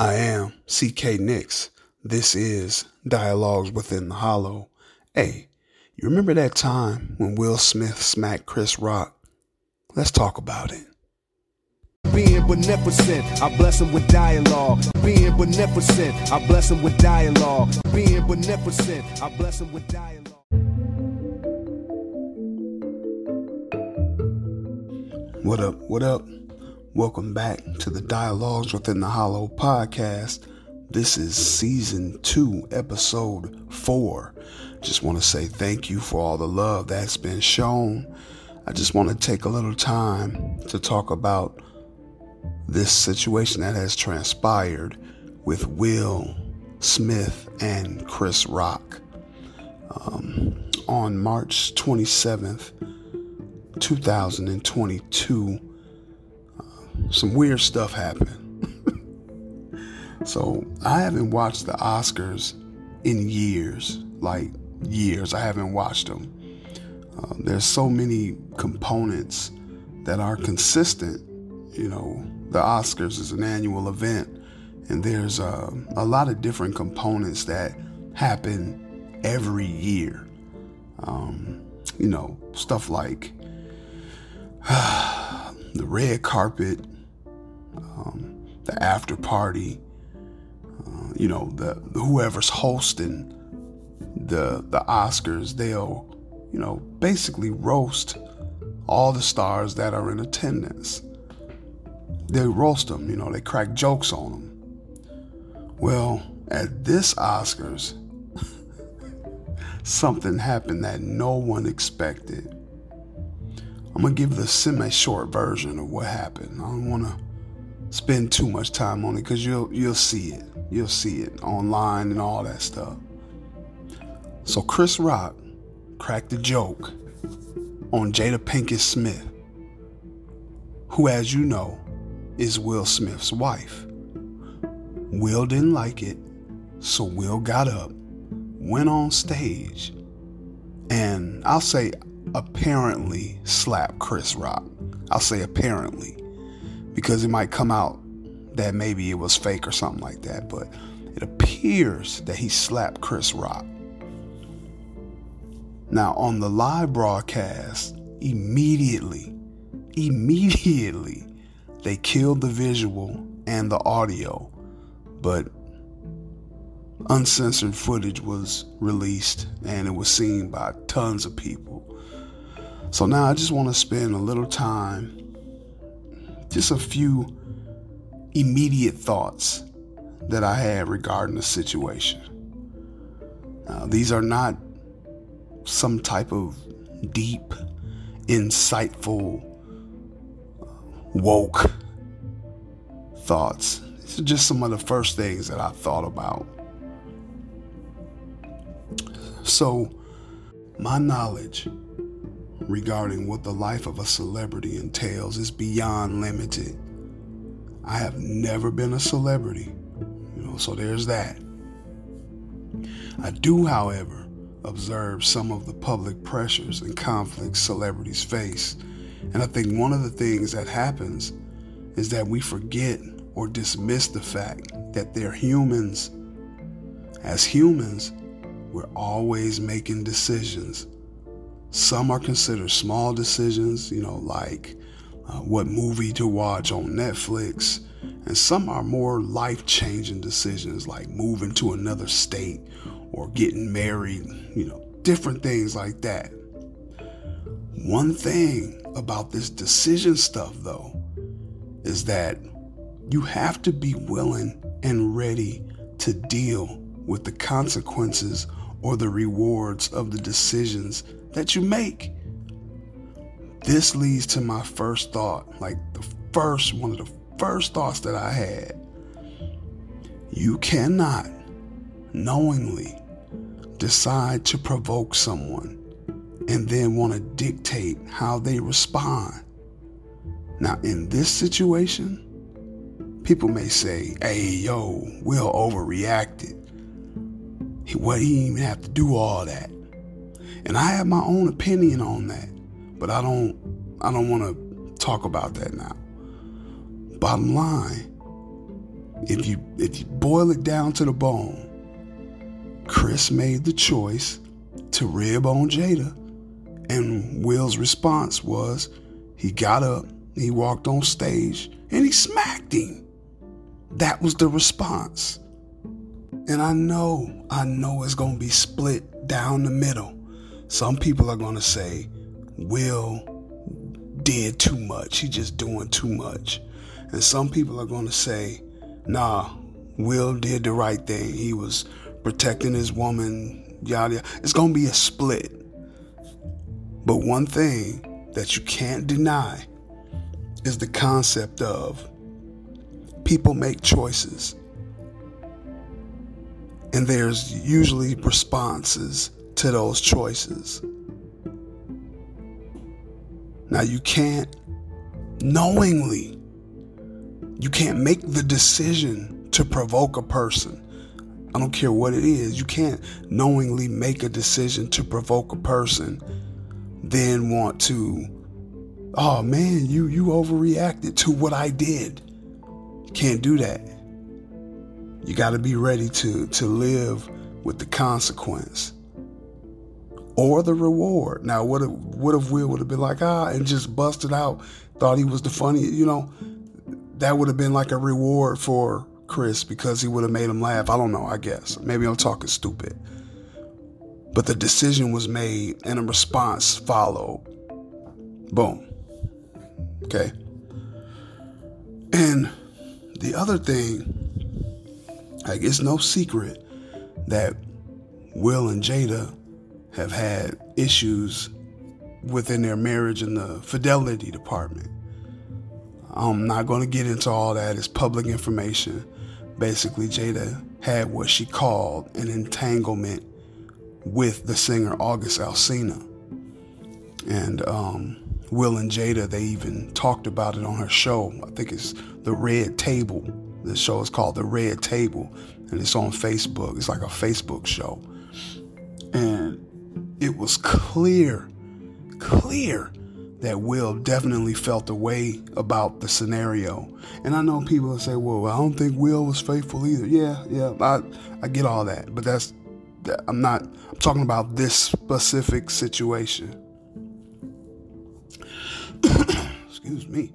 I am C.K. Nix. This is Dialogues Within the Hollow. Hey, you remember that time when Will Smith smacked Chris Rock? Let's talk about it. Being beneficent, I bless him with dialogue. Being beneficent, I bless him with dialogue. Being beneficent, I bless him with dialogue. What up, what up? Welcome back to the Dialogues Within the Hollow podcast. This is season 2, episode 4. Just want to say thank you for all the love that's been shown. I just want to take a little time to talk about this situation that has transpired with Will Smith and Chris Rock. On March 27th, 2022, some weird stuff happened. So I haven't watched the Oscars in years, like years. I haven't watched them. There's so many components that are consistent. You know, the Oscars is an annual event, and there's a lot of different components that happen every year. You know, stuff like the red carpet, the after party, you know, the whoever's hosting the Oscars, they'll, you know, basically roast all the stars that are in attendance. They roast them, you know, they crack jokes on them. Well, at this Oscars, something happened that no one expected. I'm going to give the semi-short version of what happened. I don't want to spend too much time on it because you'll see it. You'll see it online and all that stuff. So Chris Rock cracked a joke on Jada Pinkett Smith, who, as you know, is Will Smith's wife. Will didn't like it, so Will got up, went on stage, and I'll say apparently slap Chris Rock. I'll say apparently because it might come out that maybe it was fake or something like that, but it appears that he slapped Chris Rock. Now on the live broadcast, immediately they killed the visual and the audio, but uncensored footage was released and it was seen by tons of people. So now I just want to spend a little time, just a few immediate thoughts that I had regarding the situation. Now, these are not some type of deep, insightful, woke thoughts. These are just some of the first things that I thought about. So, my knowledge regarding what the life of a celebrity entails is beyond limited. I have never been a celebrity, you know, so there's that. I do, however, observe some of the public pressures and conflicts celebrities face, and I think one of the things that happens is that we forget or dismiss the fact that they're humans. As humans, we're always making decisions. Some are considered small decisions, you know, like what movie to watch on Netflix. And some are more life-changing decisions, like moving to another state or getting married, you know, different things like that. One thing about this decision stuff, though, is that you have to be willing and ready to deal with the consequences or the rewards of the decisions that you make. This leads to my first thought, like one of the first thoughts that I had. You cannot knowingly decide to provoke someone and then want to dictate how they respond. Now, in this situation, people may say, hey, yo, Will overreacted. He didn't even have to do all that. And I have my own opinion on that, but I don't want to talk about that now. Bottom line, If you boil it down to the bone, Chris made the choice to rib on Jada, and Will's response was he got up, he walked on stage, and he smacked him. That was the response. And I know it's going to be split down the middle. Some people are going to say Will did too much, he's just doing too much. And some people are going to say, nah, Will did the right thing, he was protecting his woman, yada yada. It's going to be a split. But one thing that you can't deny is the concept of people make choices. And there's usually responses to those choices. Now you can't make the decision to provoke a person. I don't care what it is. You can't knowingly make a decision to provoke a person, then want to, oh man, you overreacted to what I did. You can't do that. You got to be ready to live with the consequence or the reward. Now, what if Will would have been like, and just busted out, thought he was the funny, that would have been like a reward for Chris because he would have made him laugh. I don't know, I guess. Maybe I'm talking stupid. But the decision was made and a response followed. Boom. Okay. And the other thing, like, it's no secret that Will and Jada have had issues within their marriage in the fidelity department. I'm not going to get into all that. It's public information. Basically, Jada had what she called an entanglement with the singer August Alsina. And Will and Jada, they even talked about it on her show. I think it's The Red Table. The show is called The Red Table, and it's on Facebook. It's like a Facebook show. And it was clear that Will definitely felt the way about the scenario. And I know people say, well, I don't think Will was faithful either. Yeah, I get all that. But I'm talking about this specific situation. Excuse me.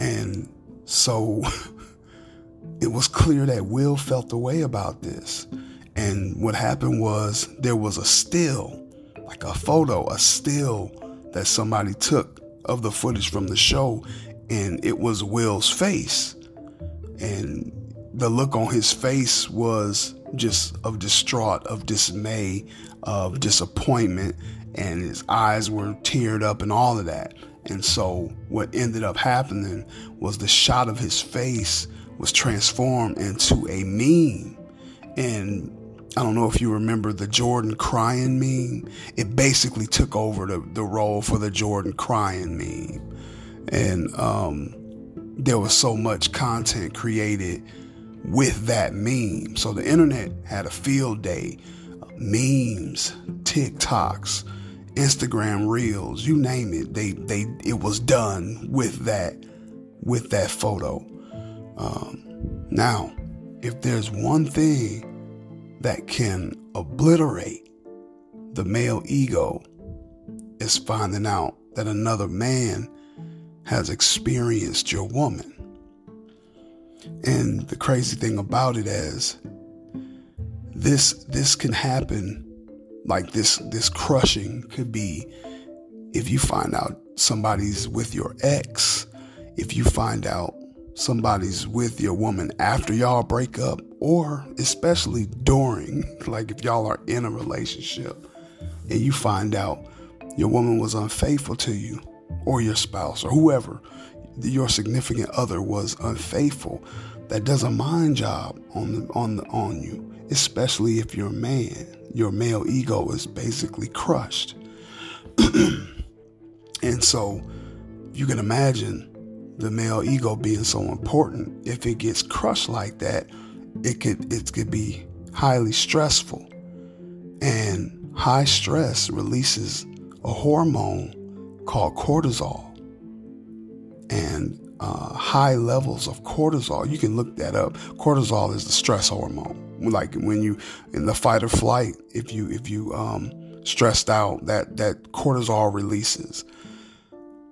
And so... it was clear that Will felt the way about this. And what happened was there was a still, like a photo, a still that somebody took of the footage from the show. And it was Will's face. And the look on his face was just of distraught, of dismay, of disappointment. And his eyes were teared up and all of that. And so what ended up happening was the shot of his face was transformed into a meme. And I don't know if you remember the Jordan crying meme. It basically took over the role for the Jordan crying meme. And there was so much content created with that meme. So the internet had a field day. Memes, TikToks, Instagram reels, you name it. It was done with that photo. Now, if there's one thing that can obliterate the male ego, it's finding out that another man has experienced your woman. And the crazy thing about it is this can happen, like this crushing could be if you find out somebody's with your ex, if you find out somebody's with your woman after y'all break up, or especially during, like if y'all are in a relationship and you find out your woman was unfaithful to you, or your spouse, or whoever, your significant other was unfaithful. That does a mind job on you, especially if you're a man. Your male ego is basically crushed. And so you can imagine the male ego being so important. If it gets crushed like that, it could be highly stressful. And high stress releases a hormone called cortisol. And high levels of cortisol. You can look that up. Cortisol is the stress hormone. Like when you in the fight or flight, if you stressed out, that cortisol releases.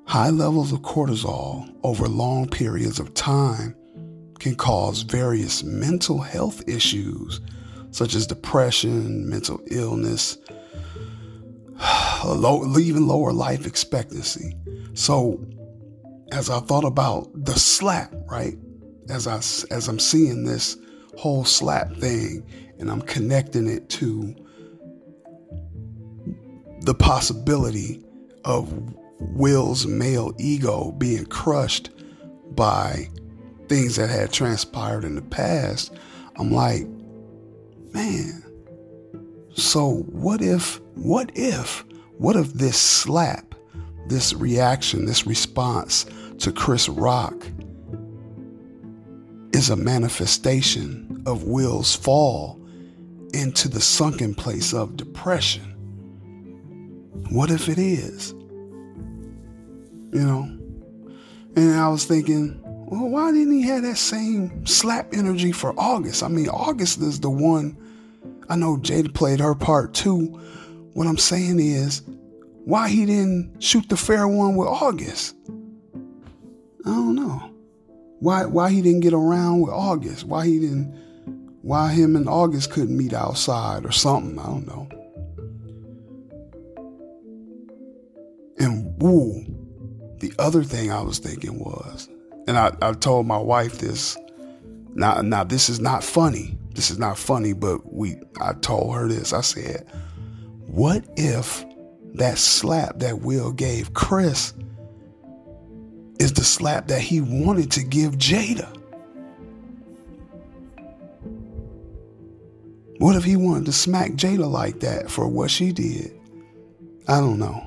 High levels of cortisol over long periods of time can cause various mental health issues, such as depression, mental illness, even lower life expectancy. So as I thought about the slap, right, as I'm seeing this whole slap thing and I'm connecting it to the possibility of Will's male ego being crushed by things that had transpired in the past, I'm like, man, so what if this slap, this reaction, this response to Chris Rock is a manifestation of Will's fall into the sunken place of depression? What if it is? You know? And I was thinking, well, why didn't he have that same slap energy for August? I mean, August is the one. I know Jada played her part too. What I'm saying is, why he didn't shoot the fair one with August? I don't know. Why he didn't get around with August? Why him and August couldn't meet outside or something? I don't know. And ooh, the other thing I was thinking was, and I told my wife this. Now, this is not funny. This is not funny, but I told her this. I said, what if that slap that Will gave Chris is the slap that he wanted to give Jada? What if he wanted to smack Jada like that for what she did? I don't know.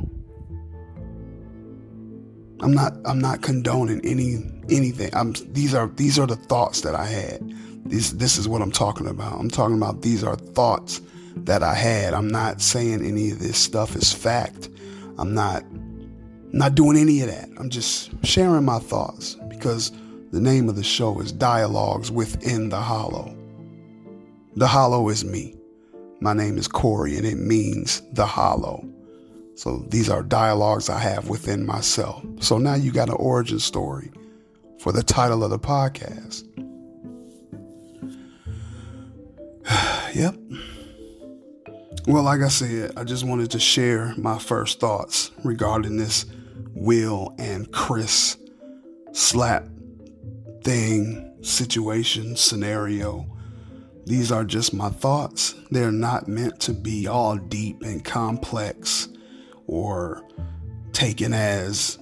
I'm not condoning anything. These are the thoughts that I had. This is what I'm talking about. I'm talking about these are thoughts that I had. I'm not saying any of this stuff is fact. I'm not doing any of that. I'm just sharing my thoughts because the name of the show is Dialogues Within the Hollow. The Hollow is me. My name is Corey and it means the hollow. So these are dialogues I have within myself. So now you got an origin story for the title of the podcast. Yep. Well, like I said, I just wanted to share my first thoughts regarding this Will and Chris slap thing, situation, scenario. These are just my thoughts. They're not meant to be all deep and complex or taken as,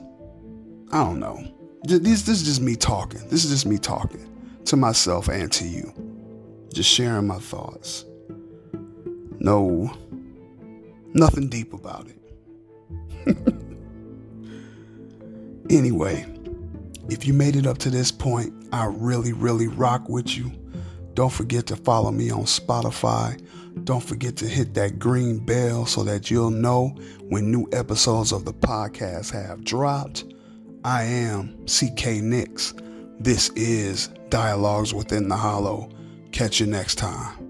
I don't know. This is just me talking. This is just me talking to myself and to you. Just sharing my thoughts. No, nothing deep about it. Anyway, if you made it up to this point, I really, really rock with you. Don't forget to follow me on Spotify. Don't forget to hit that green bell so that you'll know when new episodes of the podcast have dropped. I am C.K. Nix. This is Dialogues Within the Hollow. Catch you next time.